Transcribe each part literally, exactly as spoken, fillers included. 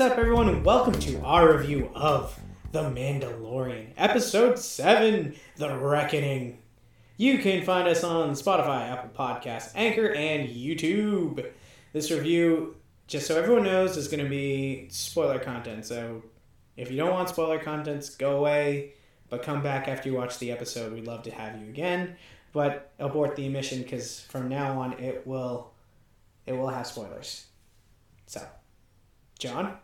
What's up, everyone, and welcome to our review of The Mandalorian, Episode seven, The Reckoning. You can find us on Spotify, Apple Podcasts, Anchor, and YouTube. This review, just so everyone knows, is going to be spoiler content, so if you don't want spoiler content, go away, but come back after you watch the episode. We'd love to have you again, but abort the mission, because from now on, it will, it will have spoilers. So, John,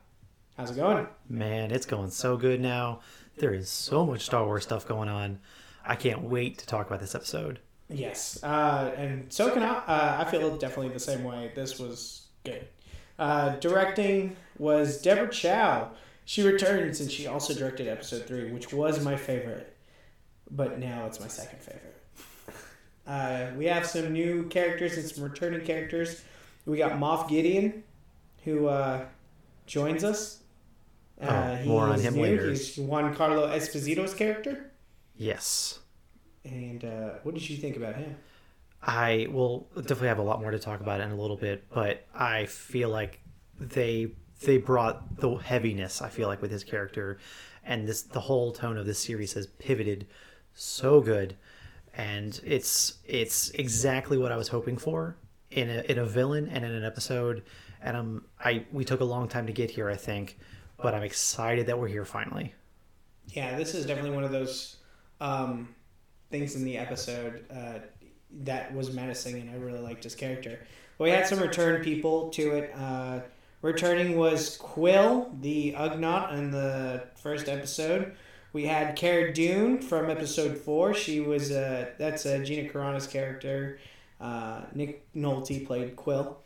how's it going? Man, it's going so good now. There is so much Star Wars stuff going on. I can't wait to talk about this episode. Yes, uh, and so can I. Uh, I feel definitely the same way. This was good. Uh, directing was Deborah Chow. She returns, and she also directed Episode three, which was my favorite, but now it's my second favorite. Uh, we have some new characters and some returning characters. We got Moff Gideon, who... Uh, joins us. Uh, oh, more on him new. Later. He's Giancarlo Esposito's character. Yes. And uh, what did you think about him? I will definitely have a lot more to talk about in a little bit, but I feel like they they brought the heaviness, I feel like, with his character, and this the whole tone of this series has pivoted so good, and it's it's exactly what I was hoping for in a, in a villain and in an episode. And I'm, I we took a long time to get here, I think, but I'm excited that we're here finally. Yeah, this is definitely one of those um, things in the episode uh, that was menacing, and I really liked his character. Well, we had some return people to it. Uh, returning was Quill, the Ugnaught, in the first episode. We had Cara Dune from episode four. She was uh, that's uh, Gina Carano's character. Uh, Nick Nolte played Quill.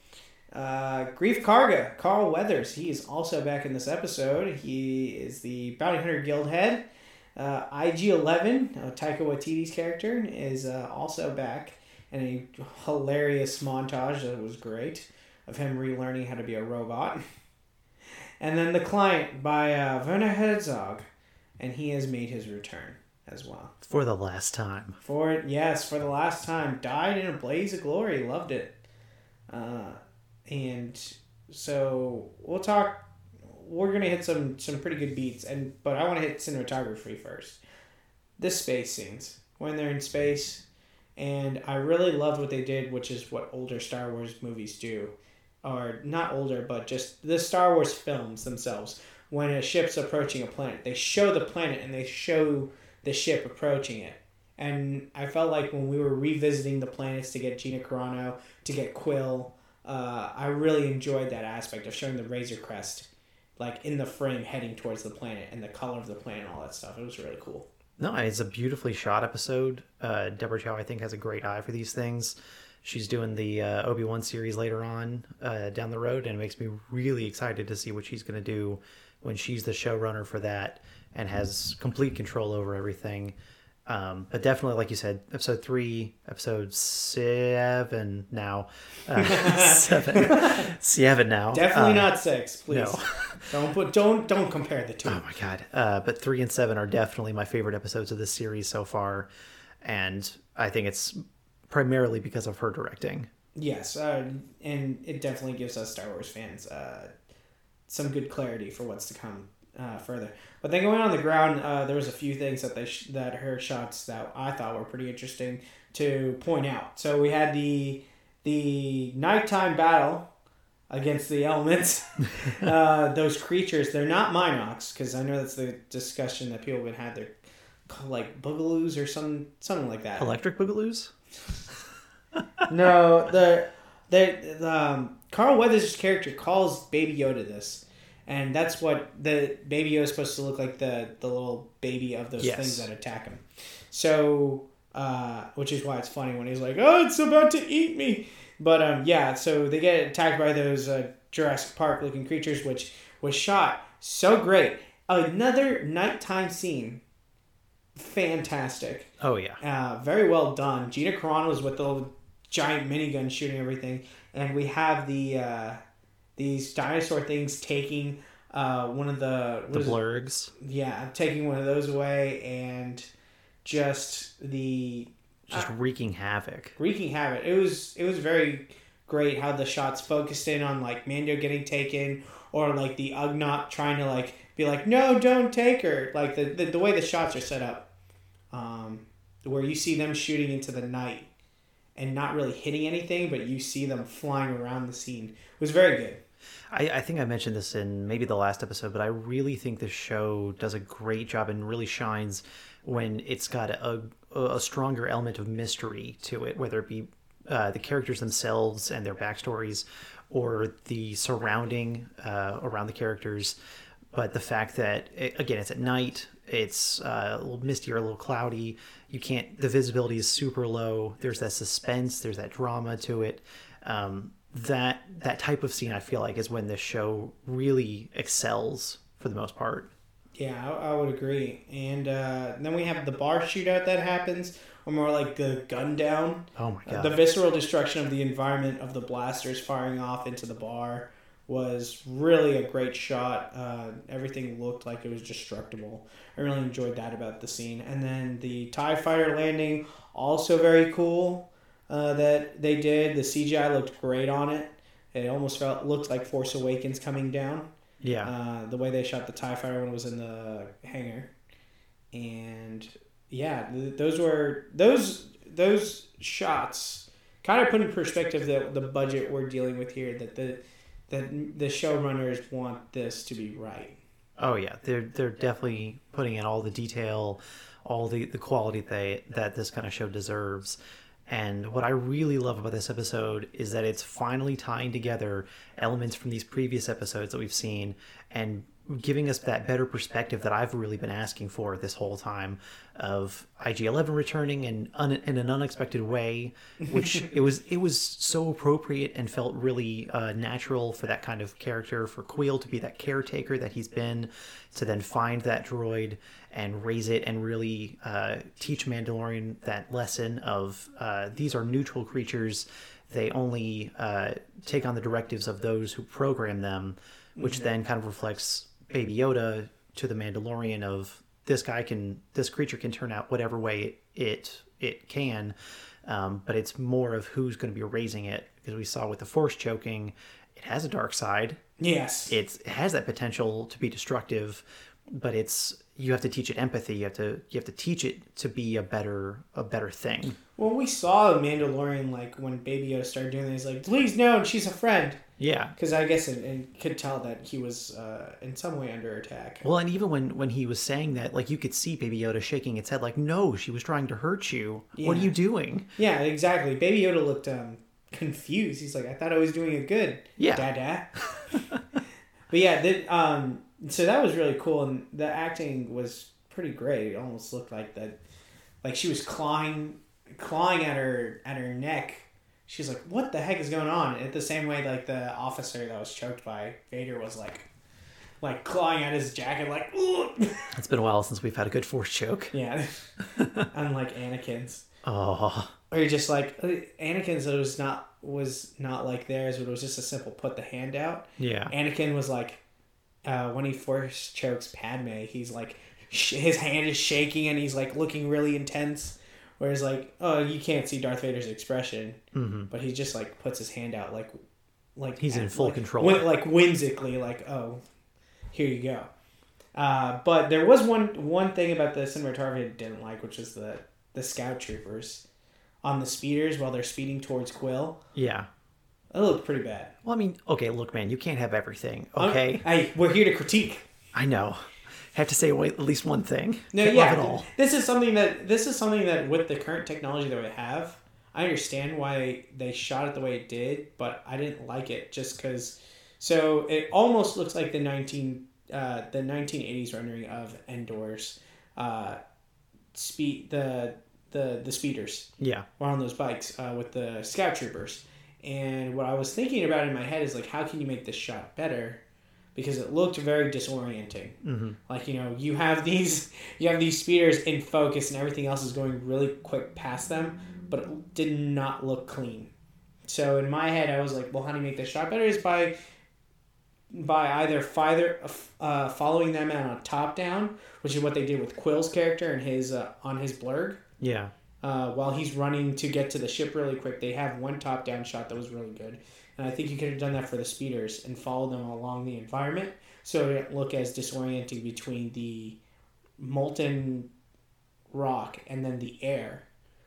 Uh, Greef Karga, Carl Weathers, he is also back in this episode. He is the Bounty Hunter Guild head. Uh, I G eleven, uh, Taika Waititi's character, is uh, also back in a hilarious montage that was great of him relearning how to be a robot. And then The Client by uh, Werner Herzog, and he has made his return as well. For the last time. For yes, for the last time. Died in a blaze of glory. Loved it. Uh... And so we'll talk, we're going to hit some, some pretty good beats, and but I want to hit cinematography first. The space scenes, when they're in space, and I really loved what they did, which is what older Star Wars movies do, or not older, but just the Star Wars films themselves. When a ship's approaching a planet, they show the planet and they show the ship approaching it. And I felt like when we were revisiting the planets to get Gina Carano, to get Quill... Uh, I really enjoyed that aspect of showing the Razor Crest, like, in the frame heading towards the planet and the color of the planet and all that stuff. It was really cool. No, it's a beautifully shot episode. Uh, Deborah Chow, I think, has a great eye for these things. She's doing the uh, Obi-Wan series later on uh, down the road, and it makes me really excited to see what she's going to do when she's the showrunner for that and has complete control over everything. Um, but definitely, like you said, episode three, episode seven now, uh, seven, seven now. Definitely uh, not six, please. No. don't put, don't, don't compare the two. Oh my God. Uh, but three and seven are definitely my favorite episodes of this series so far. And I think it's primarily because of her directing. Yes. Uh, and it definitely gives us Star Wars fans, uh, some good clarity for what's to come. Uh, further, but then going on the ground, uh, there was a few things that they sh- that her shots that I thought were pretty interesting to point out. So we had the the nighttime battle against the elements. uh, those creatures, they're not Minocs, because I know that's the discussion that people have had. They're called like boogaloos or some something like that. Electric boogaloos. No, the the um, Carl Weathers' character calls Baby Yoda this. And that's what the Baby Yoda is supposed to look like, the, the little baby of those yes. things that attack him. So, uh, which is why it's funny when he's like, oh, it's about to eat me. But um, yeah, so they get attacked by those uh, Jurassic Park looking creatures, which was shot so great. Another nighttime scene. Fantastic. Oh, yeah. Uh, very well done. Gina Carano was with the little giant minigun shooting everything. And we have the... Uh, These dinosaur things taking uh, one of the... The blurgs. It? Yeah, taking one of those away, and just the... Just uh, wreaking havoc. Wreaking havoc. It was it was very great how the shots focused in on, like, Mando getting taken or like the Ugnaught trying to like be like, no, don't take her. Like the, the, the way the shots are set up, um, where you see them shooting into the night and not really hitting anything, but you see them flying around the scene. It was very good. I, I think I mentioned this in maybe the last episode, but I really think this show does a great job and really shines when it's got a, a stronger element of mystery to it, whether it be uh, the characters themselves and their backstories or the surrounding uh, around the characters. But the fact that, again, it's at night, it's uh, a little misty or a little cloudy. You can't, the visibility is super low. There's that suspense, there's that drama to it. Um, that that type of scene, I feel like, is when this show really excels for the most part. Yeah, I, I would agree. And uh, then we have the bar shootout that happens, or more like the gun down. Oh my God. Uh, the visceral destruction of the environment of the blasters firing off into the bar was really a great shot. Uh, everything looked like it was destructible. I really enjoyed that about the scene. And then the TIE Fighter landing, also very cool uh, that they did. The C G I looked great on it. It almost felt looked like Force Awakens coming down. Yeah. Uh, the way they shot the TIE Fighter when it was in the hangar. And yeah, th- those were those those shots kind of put in perspective that the budget we're dealing with here, that the that the showrunners want this to be right. Oh yeah, they're they're definitely putting in all the detail, all the, the quality they, that this kind of show deserves. And what I really love about this episode is that it's finally tying together elements from these previous episodes that we've seen and giving us that better perspective that I've really been asking for this whole time, of I G eleven returning in, un, in an unexpected way, which it was it was so appropriate and felt really uh, natural for that kind of character, for Quill to be that caretaker that he's been, to then find that droid and raise it and really uh, teach Mandalorian that lesson of uh, these are neutral creatures. They only uh, take on the directives of those who program them, which mm-hmm. then kind of reflects Baby Yoda to the Mandalorian of this guy can this creature can turn out whatever way it it, it can, um, but it's more of who's going to be raising it, because we saw with the Force choking, it has a dark side. Yes, it's, it has that potential to be destructive, but it's you have to teach it empathy. You have to you have to teach it to be a better a better thing. Well, we saw the Mandalorian, like when Baby Yoda started doing that, he's like, "Please no, she's a friend." Yeah, because I guess it, it could tell that he was uh, in some way under attack. Well, and even when, when he was saying that, like you could see Baby Yoda shaking its head, like, "No, she was trying to hurt you. Yeah. What are you doing?" Yeah, exactly. Baby Yoda looked um, confused. He's like, "I thought I was doing it good." Yeah, Dada. But yeah, that, um, so that was really cool, and the acting was pretty great. It almost looked like that, like she was clawing, clawing at her at her neck. She's like, what the heck is going on? At the same way, like, the officer that was choked by Vader was, like, like clawing at his jacket, like, ooh. It's been a while since we've had a good Force choke. Yeah. Unlike Anakin's. Oh. Or you're just like, Anakin's was not, was not like theirs, but it was just a simple put the hand out. Yeah. Anakin was like, uh, when he Force chokes Padme, he's like, sh- his hand is shaking and he's, like, looking really intense. Whereas, like, oh, you can't see Darth Vader's expression, mm-hmm. but he just, like, puts his hand out, like, like he's at, in full like, control. Whi- like, whimsically, like, oh, here you go. Uh, but there was one one thing about the cinematography I didn't like, which is the, the scout troopers on the speeders while they're speeding towards Quill. Yeah. That looked pretty bad. Well, I mean, okay, look, man, you can't have everything, okay? Hey, we're here to critique. I know. Have to say wait, at least one thing. No, Can't yeah. Love it all. This is something that this is something that with the current technology that we have, I understand why they shot it the way it did, but I didn't like it just because. So it almost looks like the nineteen uh, the nineteen eighties rendering of Endor's uh, speed the the the speeders. Yeah, were on those bikes uh, with the scout troopers, and what I was thinking about in my head is like, how can you make this shot better? Because it looked very disorienting. Mm-hmm. Like, you know, you have these you have these speeders in focus and everything else is going really quick past them, but it did not look clean. So in my head, I was like, well, how do you make this shot better? Is by by either uh, following them on a top-down, which is what they did with Quill's character and his uh, on his blurg. Yeah. Uh, while he's running to get to the ship really quick, they have one top-down shot that was really good. And I think you could have done that for the speeders and followed them along the environment so it didn't look as disorienting between the molten rock and then the air,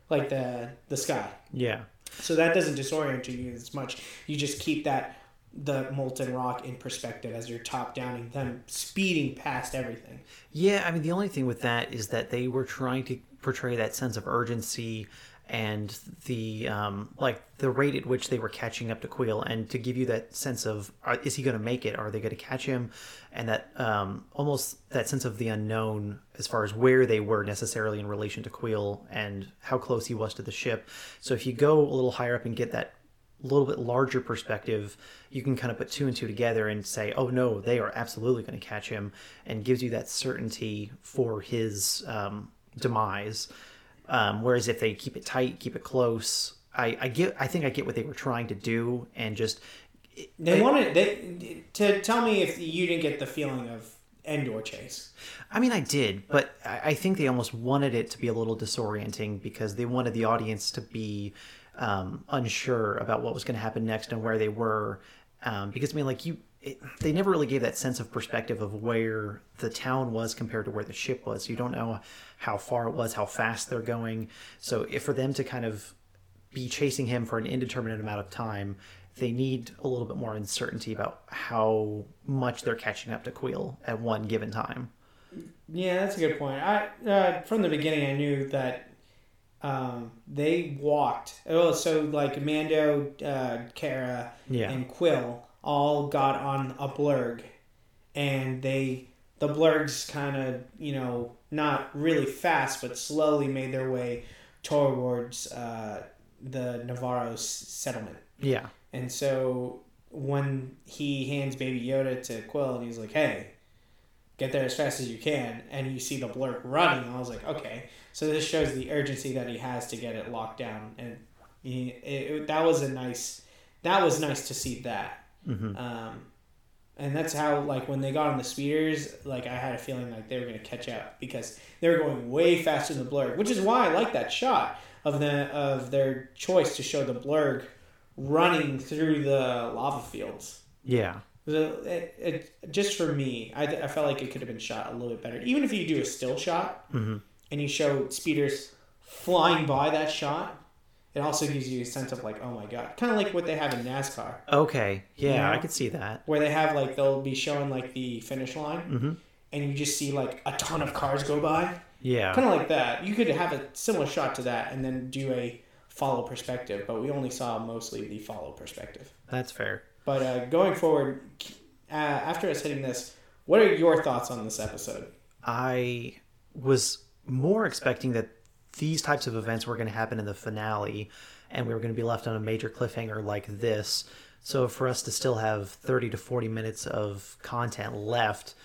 like the the sky. Yeah. So that doesn't disorient you as much. You just keep that the molten rock in perspective as you're top-downing them, speeding past everything. Yeah, I mean, the only thing with that is that they were trying to portray that sense of urgency and the um, like the rate at which they were catching up to Quill, and to give you that sense of, are, is he going to make it? Are they going to catch him? And that um, almost that sense of the unknown as far as where they were necessarily in relation to Quill and how close he was to the ship. So if you go a little higher up and get that little bit larger perspective, you can kind of put two and two together and say, oh no, they are absolutely going to catch him, and gives you that certainty for his um, demise. Um, whereas if they keep it tight, keep it close, I, I get, I think I get what they were trying to do, and just it, they wanted they to tell me if you didn't get the feeling of Endor chase. I mean, I did, but I, I think they almost wanted it to be a little disorienting because they wanted the audience to be um, unsure about what was going to happen next and where they were. Um, because I mean, like you, it, they never really gave that sense of perspective of where the town was compared to where the ship was. You don't know how far it was, how fast they're going. So if for them to kind of be chasing him for an indeterminate amount of time, they need a little bit more uncertainty about how much they're catching up to Quill at one given time. Yeah, that's a good point. I uh, from the beginning, I knew that um, they walked. Oh, so like Mando, uh, Cara, yeah. and Quill all got on a blurg, and they the blurgs kind of, you know, not really fast but slowly made their way towards uh, the Navarro settlement. Yeah, and so when he hands Baby Yoda to Quill and he's like, "Hey, get there as fast as you can," and you see the blurg running, I was like, "Okay, so this shows the urgency that he has to get it locked down," and he, it, it, that was a nice that was nice to see that. Mm-hmm. Um, and that's how, like, when they got on the speeders, like, I had a feeling like they were going to catch up because they were going way faster than the blurg, which is why I like that shot of the of their choice to show the blurg running through the lava fields. Yeah. It, it, just for me, I, I felt like it could have been shot a little bit better. Even if you do a still shot, mm-hmm. and you show speeders flying by that shot, it also gives you a sense of like, oh my God, kind of like what they have in NASCAR. Okay. Yeah, you know? I could see that. Where they have like, they'll be showing like the finish line, mm-hmm. and you just see like a ton of cars go by. Yeah. Kind of like that. You could have a similar shot to that and then do a follow perspective, but we only saw mostly the follow perspective. That's fair. But uh, going forward, uh, after us hitting this, what are your thoughts on this episode? I was more expecting that these types of events were going to happen in the finale, and we were going to be left on a major cliffhanger like this. So for us to still have thirty to forty minutes of content left,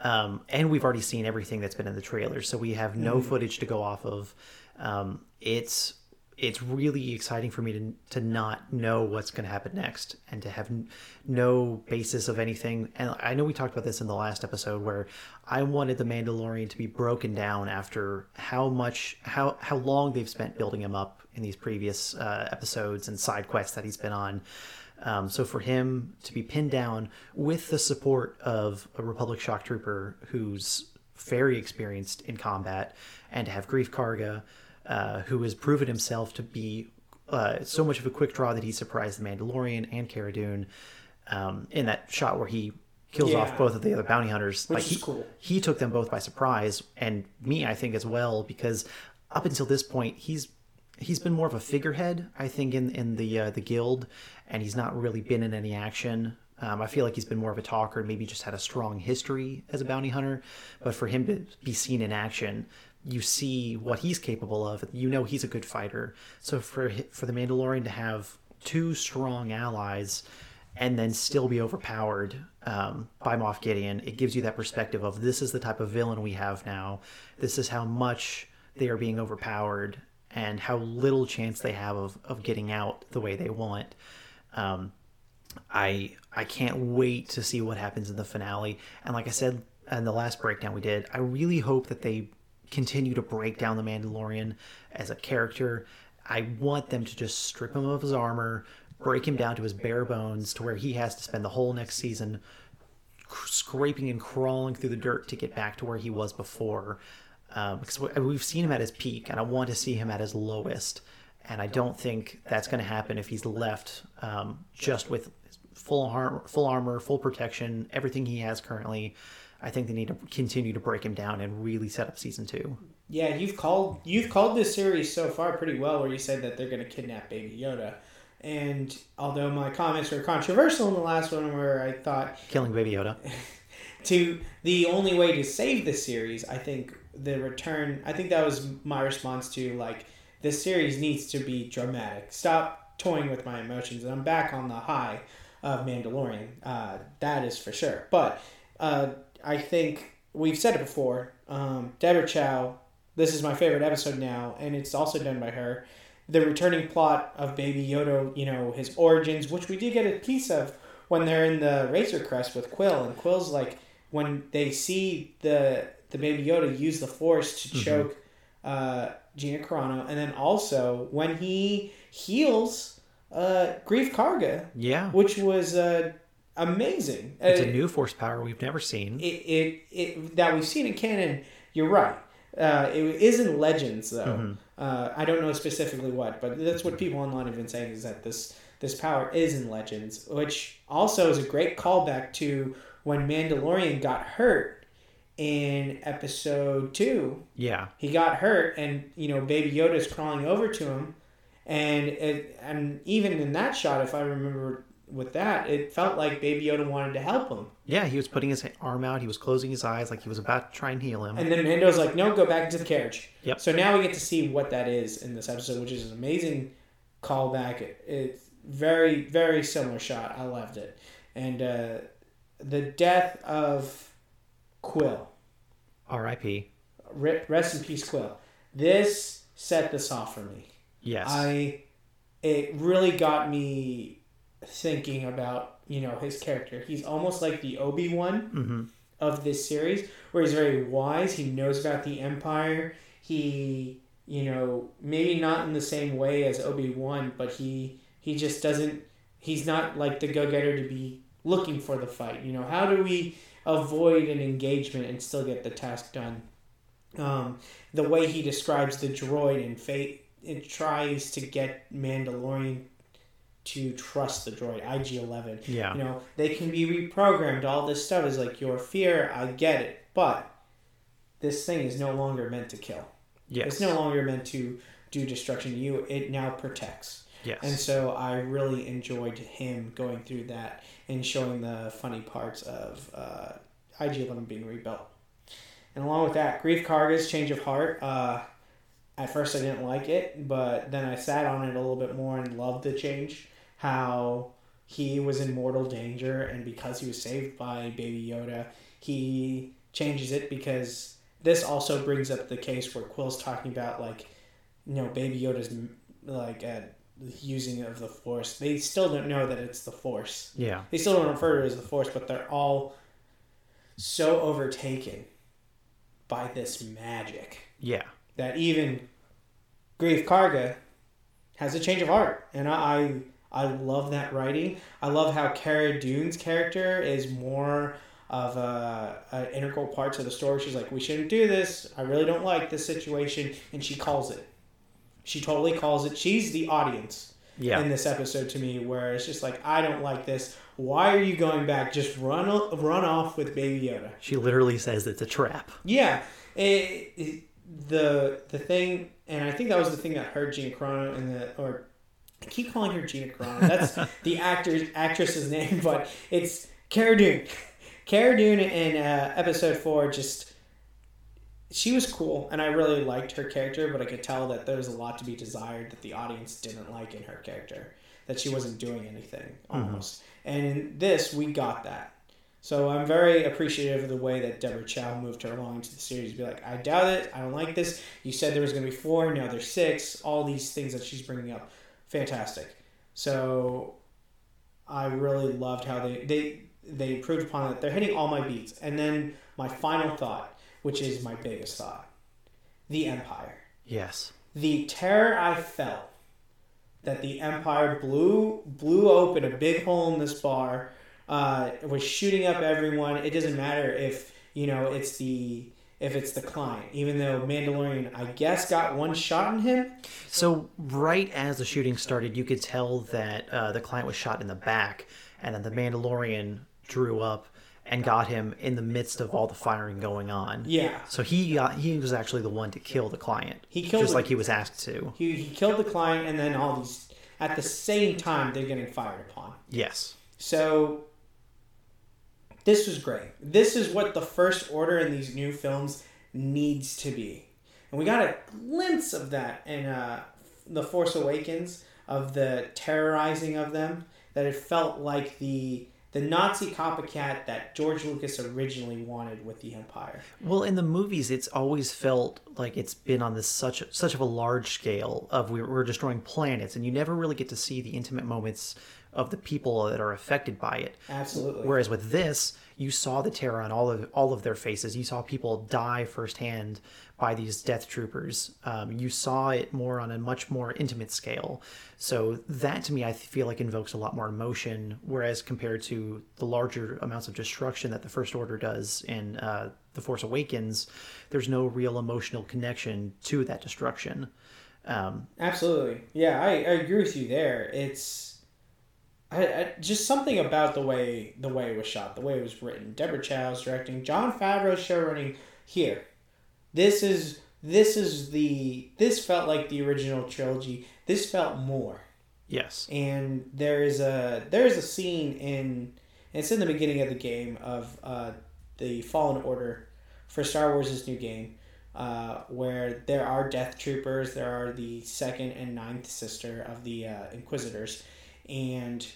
um, and we've already seen everything that's been in the trailer, so we have no mm-hmm. footage to go off of. Um, it's it's really exciting for me to to not know what's going to happen next and to have n- no basis of anything. And I know we talked about this in the last episode where I wanted the Mandalorian to be broken down after how much, how, how long they've spent building him up in these previous uh, episodes and side quests that he's been on. Um, so for him to be pinned down with the support of a Republic shock trooper who's very experienced in combat, and to have Greef Karga, Uh, who has proven himself to be uh, so much of a quick draw that he surprised the Mandalorian and Cara Dune um, in that shot where he kills yeah. off both of the other bounty hunters. Which like, is he, cool. He took them both by surprise, and me, I think, as well, because up until this point, he's he's been more of a figurehead, I think, in, in the uh, the guild, and he's not really been in any action. Um, I feel like he's been more of a talker, maybe just had a strong history as a bounty hunter, but for him to be seen in action, you see what he's capable of. You know he's a good fighter. So for for the Mandalorian to have two strong allies and then still be overpowered um, by Moff Gideon, it gives you that perspective of this is the type of villain we have now. This is how much they are being overpowered and how little chance they have of, of getting out the way they want. Um, I I can't wait to see what happens in the finale. And like I said in the last breakdown we did, I really hope that they continue to break down the Mandalorian as a character. I want them to just strip him of his armor, break him down to his bare bones to where he has to spend the whole next season scraping and crawling through the dirt to get back to where he was before. Um, because we've seen him at his peak, and I want to see him at his lowest. And I don't think that's going to happen if he's left um, just with full armor, full armor, full protection, everything he has currently. I think they need to continue to break him down and really set up season two. Yeah, you've called you've called this series so far pretty well, where you said that they're going to kidnap Baby Yoda. And although my comments were controversial in the last one, where I thought killing Baby Yoda, to the only way to save this series, I think the return. I think that was my response to like this series needs to be dramatic. Stop toying with my emotions, and I'm back on the high of Mandalorian. Uh, that is for sure, but. Uh, I think we've said it before. Um, Deborah Chow, this is my favorite episode now, and it's also done by her. The returning plot of Baby Yoda, you know, his origins, which we did get a piece of when they're in the Razor Crest with Quill, and Quill's like, when they see the the Baby Yoda use the Force to mm-hmm. choke uh, Gina Carano, and then also when he heals uh, Greef Karga, yeah, which was. Uh, Amazing! It's a new Force power we've never seen. It it, it that we've seen in canon. You're right. Uh, it is in Legends though. Mm-hmm. Uh, I don't know specifically what, but that's what people online have been saying is that this this power is in Legends, which also is a great callback to when Mandalorian got hurt in episode two. Yeah, he got hurt, and you know, Baby Yoda's crawling over to him, and it, and even in that shot, if I remember. With that, it felt like Baby Yoda wanted to help him. Yeah, he was putting his arm out. He was closing his eyes like he was about to try and heal him. And then Mando's like, no, go back into the carriage. Yep. So now we get to see what that is in this episode, which is an amazing callback. It's very, very similar shot. I loved it. And uh, the death of Quill. R I P Rest in peace, Quill. This set this off for me. Yes. I. It really got me... thinking about, you know, his character. He's almost like the Obi-Wan mm-hmm. of this series, where he's very wise. He knows about the Empire. He, you know, maybe not in the same way as Obi-Wan, but he he just doesn't, he's not like the go-getter to be looking for the fight. You know, how do we avoid an engagement and still get the task done? Um, the way he describes the droid and fate, it tries to get Mandalorian to trust the droid, I G eleven. Yeah. You know, they can be reprogrammed. All this stuff is like, your fear, I get it. But this thing is no longer meant to kill. Yes. It's no longer meant to do destruction to you. It now protects. Yes. And so I really enjoyed him going through that and showing the funny parts of uh, I G eleven being rebuilt. And along with that, Greef Karga's change of heart, uh, at first I didn't like it, but then I sat on it a little bit more and loved the change. How he was in mortal danger, and because he was saved by Baby Yoda, he changes it, because this also brings up the case where Quill's talking about, like, you know, Baby Yoda's, like, uh, using of the Force. They still don't know that it's the Force. Yeah. They still don't refer to it as the Force, but they're all so overtaken by this magic. Yeah. That even Greef Karga has a change of heart, and I... I I love that writing. I love how Cara Dune's character is more of a, a integral part to the story. She's like, we shouldn't do this. I really don't like this situation. And she calls it. She totally calls it. She's the audience yeah. in this episode to me, where it's just like, I don't like this. Why are you going back? Just run run off with Baby Yoda. She literally says it's a trap. Yeah. It, it, the the thing, and I think that was the thing that hurt Giancarlo in the... or. I keep calling her Gina Carano. That's the actor's actress's name, but it's Cara Dune. Cara Dune in uh, episode four, just, she was cool, and I really liked her character, but I could tell that there was a lot to be desired that the audience didn't like in her character, that she wasn't doing anything, almost. Mm-hmm. And in this, we got that. So I'm very appreciative of the way that Deborah Chow moved her along into the series. To be like, I doubt it. I don't like this. You said there was going to be four. Now there's six. All these things that she's bringing up. Fantastic. So I really loved how they, they they improved upon it. They're hitting all my beats. And then my final thought, which is my biggest thought, the Empire. Yes. The terror I felt that the Empire blew blew open a big hole in this bar, uh, was shooting up everyone. It doesn't matter if, you know, it's the if it's the client, even though Mandalorian, I guess, got one shot in him. So right as the shooting started, you could tell that uh, the client was shot in the back, and then the Mandalorian drew up and got him in the midst of all the firing going on. Yeah. So he got, he was actually the one to kill the client. He killed just the, like he was asked to. He he killed the client, and then all these at the same time they're getting fired upon. Yes. So this was great. This is what the First Order in these new films needs to be, and we got a glimpse of that in uh, The Force Awakens, of the terrorizing of them. That it felt like the. The Nazi copycat that George Lucas originally wanted with the Empire. Well, in the movies, it's always felt like it's been on this such such of a large scale of we're, we're destroying planets, and you never really get to see the intimate moments of the people that are affected by it. Absolutely. Whereas with this, you saw the terror on all of all of their faces. You saw people die firsthand by these Death Troopers. Um, you saw it more on a much more intimate scale. So that, to me, I feel like invokes a lot more emotion, whereas compared to the larger amounts of destruction that the First Order does in uh, The Force Awakens, there's no real emotional connection to that destruction. Um, Absolutely. Yeah, I, I agree with you there. It's I, I, just something about the way, the way it was shot, the way it was written. Deborah Chow's directing, Jon Favreau's showrunning here. This is this is the this felt like the original trilogy. This felt more. Yes. And there is a there is a scene in it's in the beginning of the game of uh, the Fallen Order for Star Wars' new game, uh, where there are Death Troopers, there are the second and ninth sister of the uh, Inquisitors, and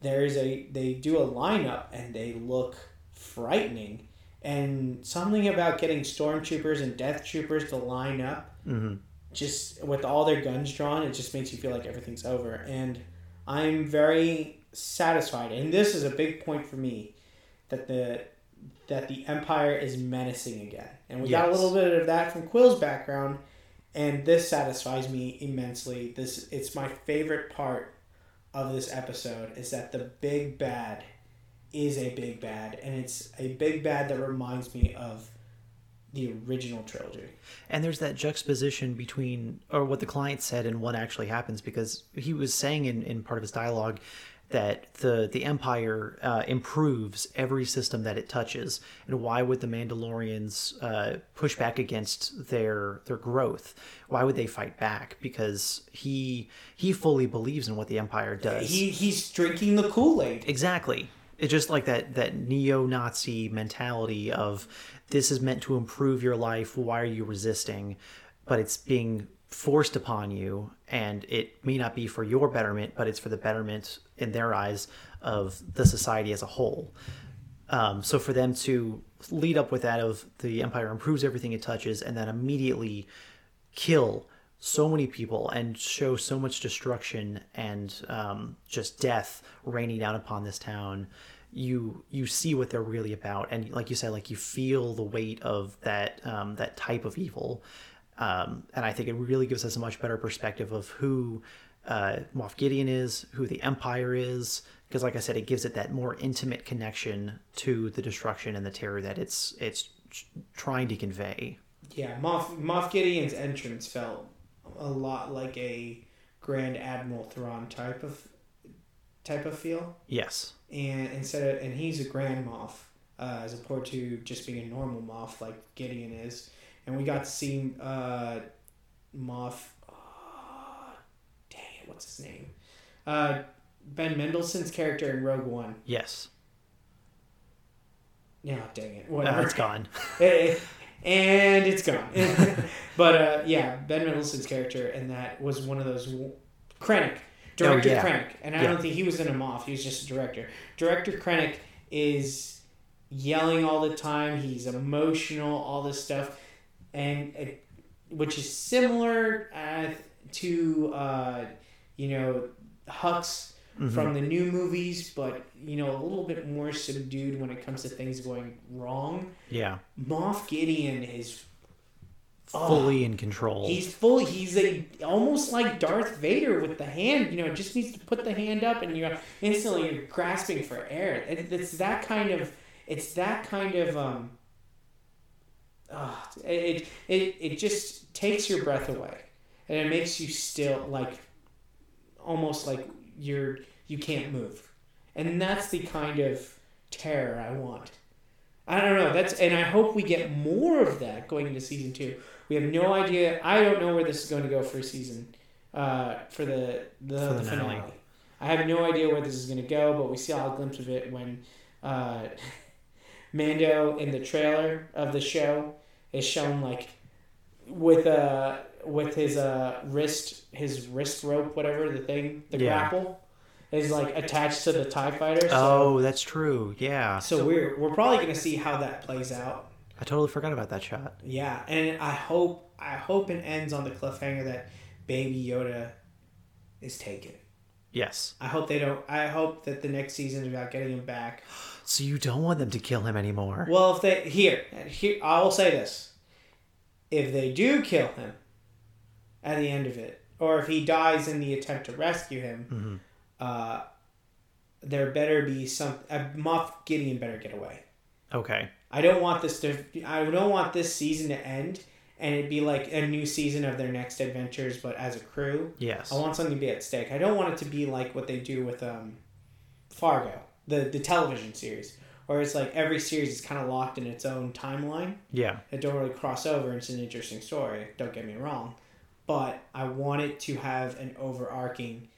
there is a they do a lineup and they look frightening. And something about getting stormtroopers and death troopers to line up, mm-hmm. just with all their guns drawn, it just makes you feel like everything's over. And I'm very satisfied. And this is a big point for me, that the that the Empire is menacing again. And we yes. got a little bit of that from Quill's background, and this satisfies me immensely. This it's my favorite part of this episode, is that the big bad is a big bad, and it's a big bad that reminds me of the original trilogy. And there's that juxtaposition between or what the client said and what actually happens, because he was saying in, in part of his dialogue that the, the Empire uh, improves every system that it touches. And why would the Mandalorians uh, push back against their their growth? Why would they fight back? Because he he fully believes in what the Empire does. He He's drinking the Kool-Aid. Exactly. It's just like that, that neo-Nazi mentality of this is meant to improve your life. Why are you resisting? But it's being forced upon you, and it may not be for your betterment, but it's for the betterment in their eyes of the society as a whole. Um, so for them to lead up with that of the Empire improves everything it touches, and then immediately kill so many people and show so much destruction and um, just death raining down upon this town, you you see what they're really about. And like you said, like you feel the weight of that um, that type of evil. Um, and I think it really gives us a much better perspective of who uh, Moff Gideon is, who the Empire is, because like I said, it gives it that more intimate connection to the destruction and the terror that it's it's trying to convey. Yeah, Moff, Moff Gideon's entrance felt a lot like a Grand Admiral Thrawn type of type of feel. Yes. And instead of, and he's a Grand Moff uh, as opposed to just being a normal Moff like Gideon is. And we got to see uh, Moff. Oh, dang it! What's his name? Uh, Ben Mendelsohn's character in Rogue One. Yes. Yeah, dang it! Whatever. No, it's gone. And it's gone. But uh, yeah, Ben Mendelsohn's character, and that was one of those Krennic, director oh, yeah. Krennic, and I yeah. don't think he was in a Moff. He was just a director. Director Krennic is yelling all the time. He's emotional, all this stuff, and it, which is similar uh, to uh, you know Hux mm-hmm. from the new movies, but you know a little bit more subdued when it comes to things going wrong. Yeah, Moff Gideon is fully oh, in control. He's fully, he's a, almost like Darth Vader with the hand, you know, just needs to put the hand up and you're instantly you're grasping for air. It, it's that kind of, it's that kind of, um, oh, it, it, it just takes your breath away and it makes you still like, almost like you're, you can't move. And that's the kind of terror I want. I don't know. That's, and I hope we get more of that going into season two. We have no idea. I don't know where this is going to go for season, uh, for the the, for the finale. finale. I have no idea where this is going to go, but we saw a glimpse of it when uh, Mando in the trailer of the show is shown like with a uh, with his uh, wrist, his wrist rope, whatever the thing, the yeah. grapple. Is like attached to the TIE Fighter. So. Oh, that's true. Yeah. So, so we're we're probably gonna see how that plays out. I totally forgot about that shot. Yeah, and I hope I hope it ends on the cliffhanger that Baby Yoda is taken. Yes. I hope they don't. I hope that the next season is about getting him back. So you don't want them to kill him anymore. Well, if they here here I will say this: if they do kill him at the end of it, or if he dies in the attempt to rescue him. Mm-hmm. Uh, there better be some. Uh, Moff Gideon better get away. Okay. I don't want this to. I don't want this season to end and it be like a new season of their next adventures, but as a crew. Yes. I want something to be at stake. I don't want it to be like what they do with um, Fargo, the the television series, where it's like every series is kind of locked in its own timeline. Yeah. It don't really cross over. It's an interesting story. Don't get me wrong, but I want it to have an overarching.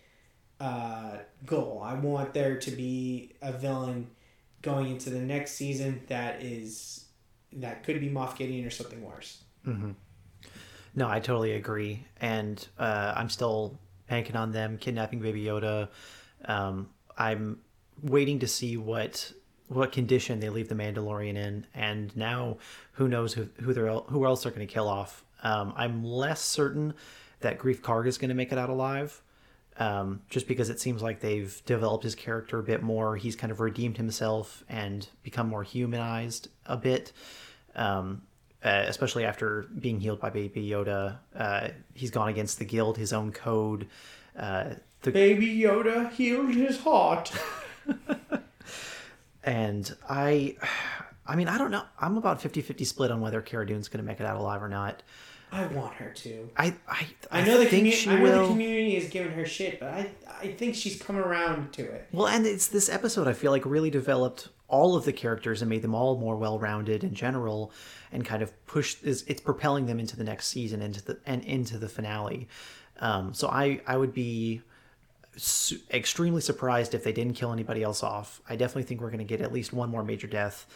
Uh, goal. I want there to be a villain going into the next season that is that could be Moff Gideon or something worse. Mm-hmm. No, I totally agree, and uh, I'm still banking on them kidnapping Baby Yoda. Um, I'm waiting to see what what condition they leave the Mandalorian in, and now who knows who who they're who else they're going to kill off. Um, I'm less certain that Greef Karga is going to make it out alive. Um, just because it seems like they've developed his character a bit more. He's kind of redeemed himself and become more humanized a bit, um, uh, especially after being healed by Baby Yoda. Uh, he's gone against the guild, his own code. Uh, the... Baby Yoda healed his heart. And I, I mean, I don't know. I'm about fifty-fifty split on whether Cara Dune's going to make it out alive or not. I want her to. I I, I, I know the community. She I know will. The community has given her shit, but I I think she's come around to it. Well, and it's this episode I feel like really developed all of the characters and made them all more well-rounded in general, and kind of pushed is it's propelling them into the next season into the and into the finale. Um, so I I would be su- extremely surprised if they didn't kill anybody else off. I definitely think we're going to get at least one more major death.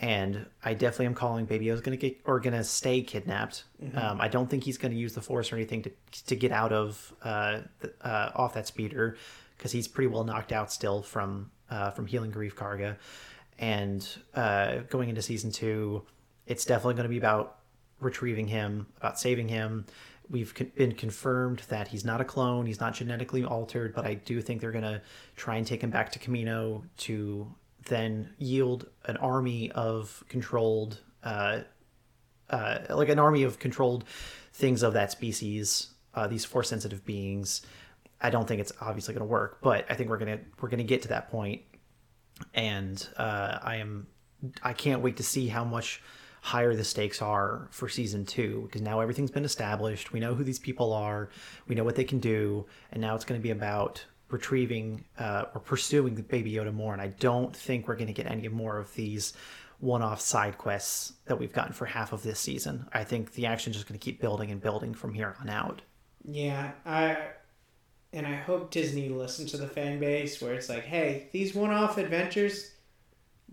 And I definitely am calling Baby Yoda's gonna get or gonna stay kidnapped. Mm-hmm. Um, I don't think he's gonna use the Force or anything to to get out of uh, uh, off that speeder because he's pretty well knocked out still from uh, from healing Greef Karga. And uh, going into season two, it's definitely gonna be about retrieving him, about saving him. We've con- been confirmed that he's not a clone, he's not genetically altered, but I do think they're gonna try and take him back to Kamino to. Then yield an army of controlled, uh, uh, like an army of controlled things of that species. Uh, these Force-sensitive beings. I don't think it's obviously going to work, but I think we're gonna we're gonna get to that point. And uh, I am I can't wait to see how much higher the stakes are for season two because now everything's been established. We know who these people are. We know what they can do, and now it's going to be about. Retrieving uh, or pursuing the Baby Yoda more, and I don't think we're going to get any more of these one-off side quests that we've gotten for half of this season. I think the action's just going to keep building and building from here on out. Yeah, I and I hope Disney listens to the fan base where it's like, hey, these one-off adventures,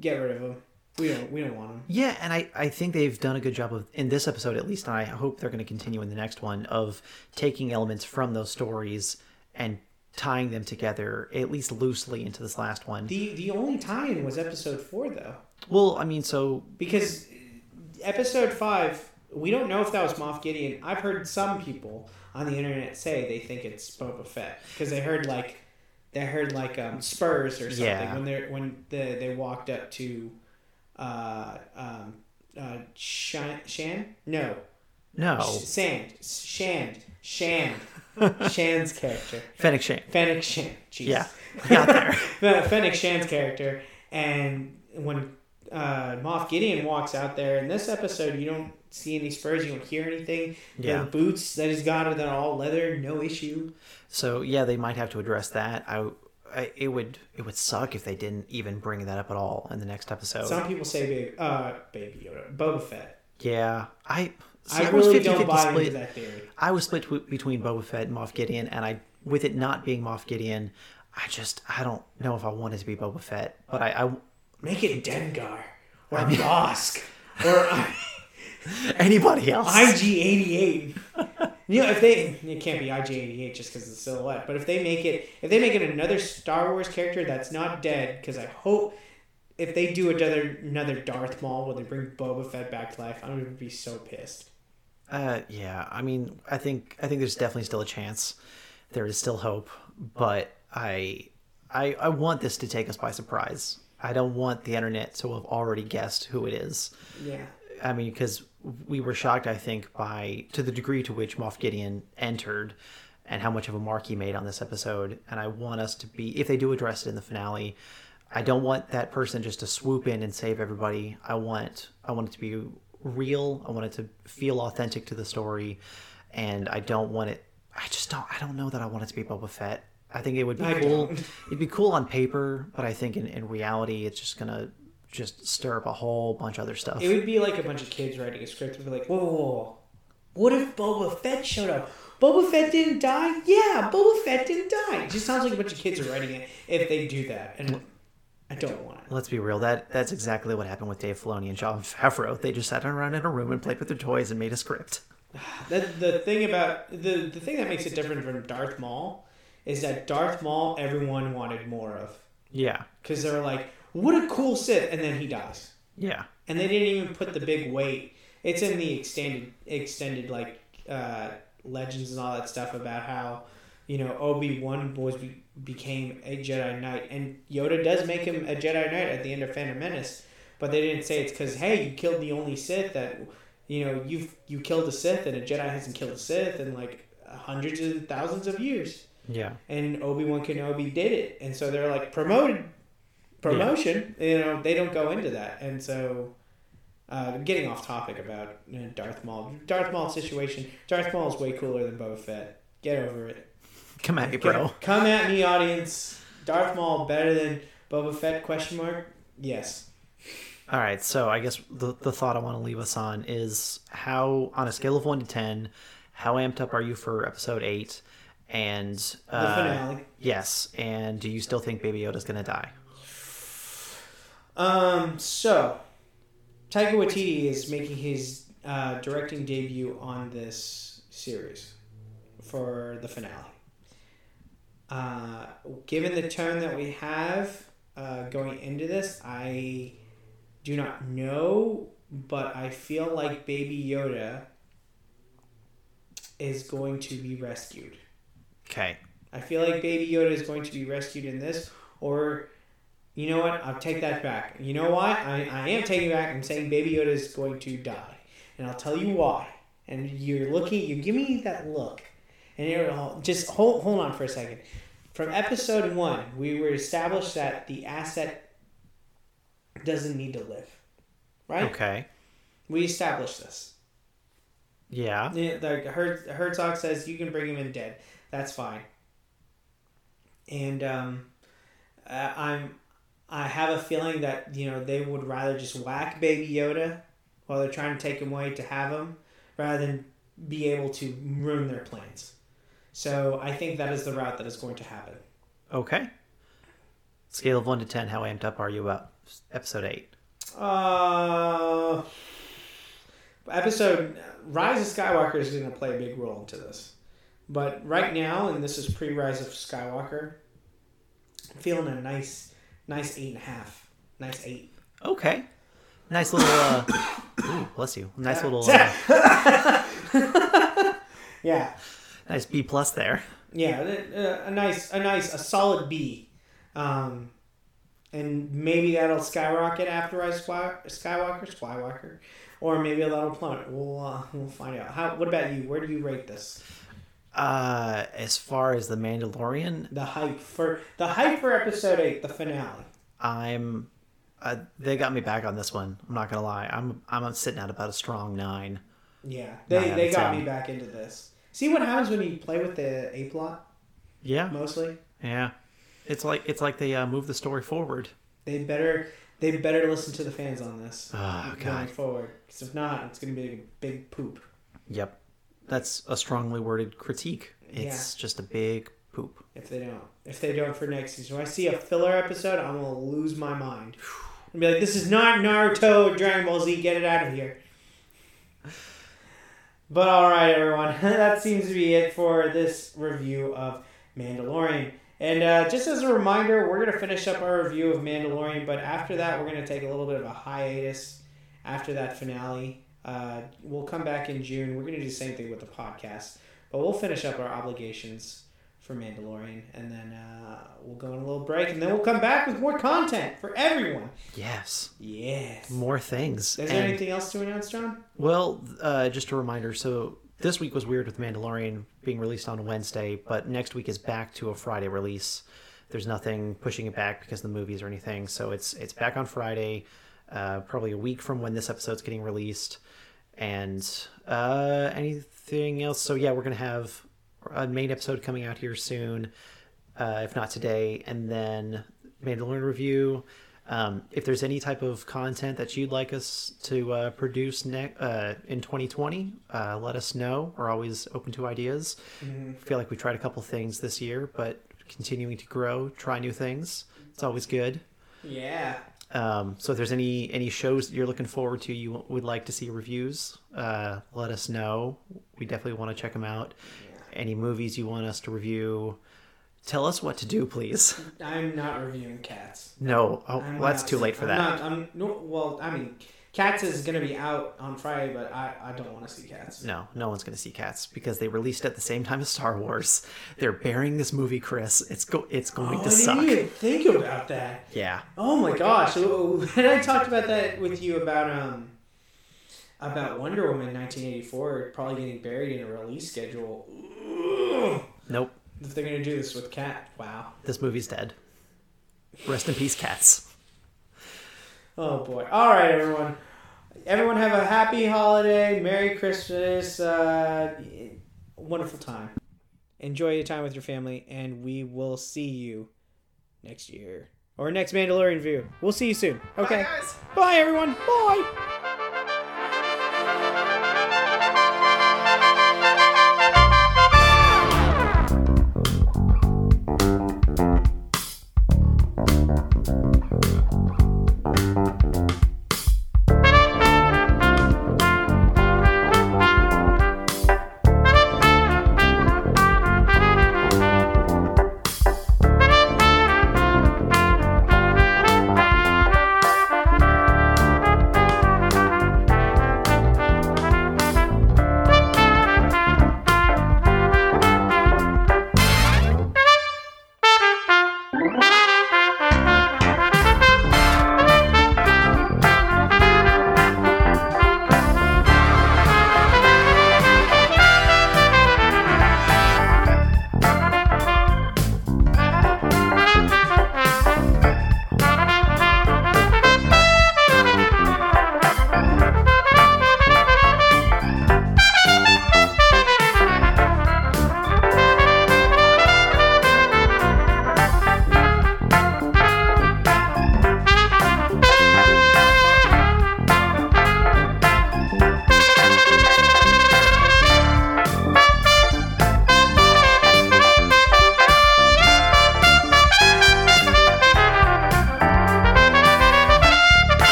get rid of them. We don't we don't want them. Yeah, and I, I think they've done a good job of in this episode at least, and I hope they're going to continue in the next one of taking elements from those stories and. Tying them together at least loosely into this last one. The the only tie-in was episode four, though. Well, I mean, so because episode five, we don't know if that was Moff Gideon. I've heard some people on the internet say they think it's Boba Fett because they heard like they heard like um, spurs or something yeah. when they when the, they walked up to uh um uh Shan, Shan? no No. Sand. Shand. Shand. Shan's character. Fennec Shand. Fennec Shand. Jeez. Yeah. Got there. Fennec Shand's character. And when uh, Moff Gideon walks out there, in this episode, you don't see any spurs, you don't hear anything. Yeah. The boots that he's got are then all leather, no issue. So, yeah, they might have to address that. I... It would it would suck if they didn't even bring that up at all in the next episode. Some people say uh, Baby Yoda, Boba Fett. Yeah, I see, I, I really was don't buy into that theory. I was split w- between Boba Fett and Moff Gideon, and I with it not being Moff Gideon, I just I don't know if I wanted to be Boba Fett, but I, I make it Dengar or I mean, Bosk or I, anybody else. I G eighty-eight. You know, if they it can't be I G eighty-eight just because of the silhouette, but if they make it if they make it another Star Wars character that's not dead, because I hope if they do another another Darth Maul when they bring Boba Fett back to life, I'm gonna be so pissed. Uh, yeah, I mean, I think I think there's definitely still a chance. There is still hope, but I I I want this to take us by surprise. I don't want the internet to have already guessed who it is. Yeah. I mean, because we were shocked, I think, by to the degree to which Moff Gideon entered and how much of a mark he made on this episode. And I want us to be, if they do address it in the finale, I don't want that person just to swoop in and save everybody. I want I want it to be real. I want it to feel authentic to the story. And I don't want it, I just don't, I don't know that I want it to be Boba Fett. I think it would be I cool. Don't. It'd be cool on paper, but I think in, in reality, it's just going to just stir up a whole bunch of other stuff. It would be like a bunch of kids writing a script and be like, whoa, whoa, whoa, what if Boba Fett showed up? Boba Fett didn't die? Yeah, Boba Fett didn't die. It just sounds like a bunch of kids are writing it if they do that. And I don't want it. Let's be real. That That's exactly what happened with Dave Filoni and Jon Favreau. They just sat around in a room and played with their toys and made a script. The, the thing about, the, the thing that makes it different from Darth Maul is that Darth Maul, everyone wanted more of. Yeah. Because they were like, what a cool Sith, and then he dies. Yeah. And they didn't even put the big weight. It's in the extended, extended like uh, legends and all that stuff about how, you know, Obi-Wan was be, became a Jedi Knight, and Yoda does make him a Jedi Knight at the end of Phantom Menace. But they didn't say it's because, hey, you killed the only Sith that, you know, you you killed a Sith, and a Jedi hasn't killed a Sith in like hundreds of thousands of years. Yeah. And Obi-Wan Kenobi did it, and so they're like promoted. Promotion, yeah. You know, they don't go into that. And so, uh, getting off topic about you know, Darth Maul. Darth Maul's situation. Darth Maul is way cooler than Boba Fett. Get over it. Come at me, bro. Get, come at me, audience. Darth Maul better than Boba Fett, question mark? Yes. All right, so I guess the, the thought I want to leave us on is how, on a scale of one to ten, how amped up are you for episode eight? And uh, the finale. Yes, and do you still think Baby Yoda's going to die? Um, so, Taika Waititi is making his uh, directing debut on this series for the finale. Uh, given the tone that we have uh, going into this, I do not know, but I feel like Baby Yoda is going to be rescued. Okay. I feel like Baby Yoda is going to be rescued in this, or... You know what? I'll take that back. You know why? I, I am taking it back. I'm saying Baby Yoda is going to die. And I'll tell you why. And you're looking, you're giving me that look. And you're all, just hold, hold on for a second. From episode one, we were established that the asset doesn't need to live. Right? Okay. We established this. Yeah. The Her- Herzog says you can bring him in dead. That's fine. And um, uh, I'm... I have a feeling that, you know, they would rather just whack Baby Yoda while they're trying to take him away to have him rather than be able to ruin their plans. So I think that is the route that is going to happen. Okay. Scale of one to ten, how amped up are you about episode eight? Uh, episode Rise of Skywalker is going to play a big role into this. But right now, and this is pre-Rise of Skywalker, I'm feeling a nice... Nice eight and a half. Nice eight. Okay. Nice little, uh... ooh, bless you. Nice little, uh... yeah. Nice B plus there. Yeah, a, a nice, a nice, a solid B. Um, and maybe that'll skyrocket after Rise Skywalker, Skywalker, Skywalker. or maybe that'll plummet. We'll uh, we'll find out. How? What about you? Where do you rate this? Uh, as far as The Mandalorian, the hype for the hype for episode eight, the finale. I'm, uh, they got me back on this one. I'm not gonna lie. I'm I'm sitting at about a strong nine. Yeah, they nine they got ten. Me back into this. See what happens when you play with the A plot. Yeah, mostly. Yeah, it's like it's like they uh, move the story forward. They better they better listen to the fans on this oh, going God. forward. Because if not, it's gonna be a big poop. Yep, that's a strongly worded critique. It's yeah. just a big poop. If they don't, if they don't for next season, when I see a filler episode, I'm gonna lose my mind. I'm gonna be like, this is not Naruto or Dragon Ball Z. Get it out of here. But all right, everyone, that seems to be it for this review of Mandalorian. And uh, just as a reminder, we're going to finish up our review of Mandalorian, but after that, we're going to take a little bit of a hiatus after that finale. Uh, we'll come back in June. We're going to do the same thing with the podcast, but we'll finish up our obligations for Mandalorian, and then uh, we'll go on a little break, and then we'll come back with more content for everyone. Yes. Yes. More things. Is there and, anything else to announce, John? Well, uh, just a reminder, so this week was weird with Mandalorian being released on Wednesday, but next week is back to a Friday release. There's nothing pushing it back because of the movies or anything, so it's it's back on Friday, uh, probably a week from when this episode's getting released, and uh, anything else? So yeah, we're going to have a main episode coming out here soon, uh, if not today, and then Mandalorian review. Um, if there's any type of content that you'd like us to uh, produce ne- uh, in twenty twenty, uh, let us know. We're always open to ideas. Mm-hmm. I feel like we tried a couple things this year, but continuing to grow, try new things. It's always good. Yeah. Um, so if there's any, any shows that you're looking forward to, you would like to see reviews, uh, let us know. We definitely want to check them out. Any movies you want us to review, tell us what to do, please. I'm not reviewing Cats. No, oh, well, that's too late for I'm that. Not, I'm, no, well, I mean, Cats is going to be out on Friday, but I, I don't want to see Cats. No, no one's going to see Cats because they released at the same time as Star Wars. They're burying this movie, Chris. It's go, it's going oh, to I suck. I didn't even think about that. Yeah. Oh my, oh my gosh. gosh. And I talked about that with you about um. about Wonder Woman nineteen eighty-four probably getting buried in a release schedule. Nope. If they're going to do this with Cat, wow. This movie's dead. Rest in peace, Cats. Oh, boy. All right, everyone. Everyone have a happy holiday. Merry Christmas. Uh, wonderful time. Enjoy your time with your family, and we will see you next year. Or next Mandalorian view. We'll see you soon. Okay. Bye, guys. Bye, everyone. Bye.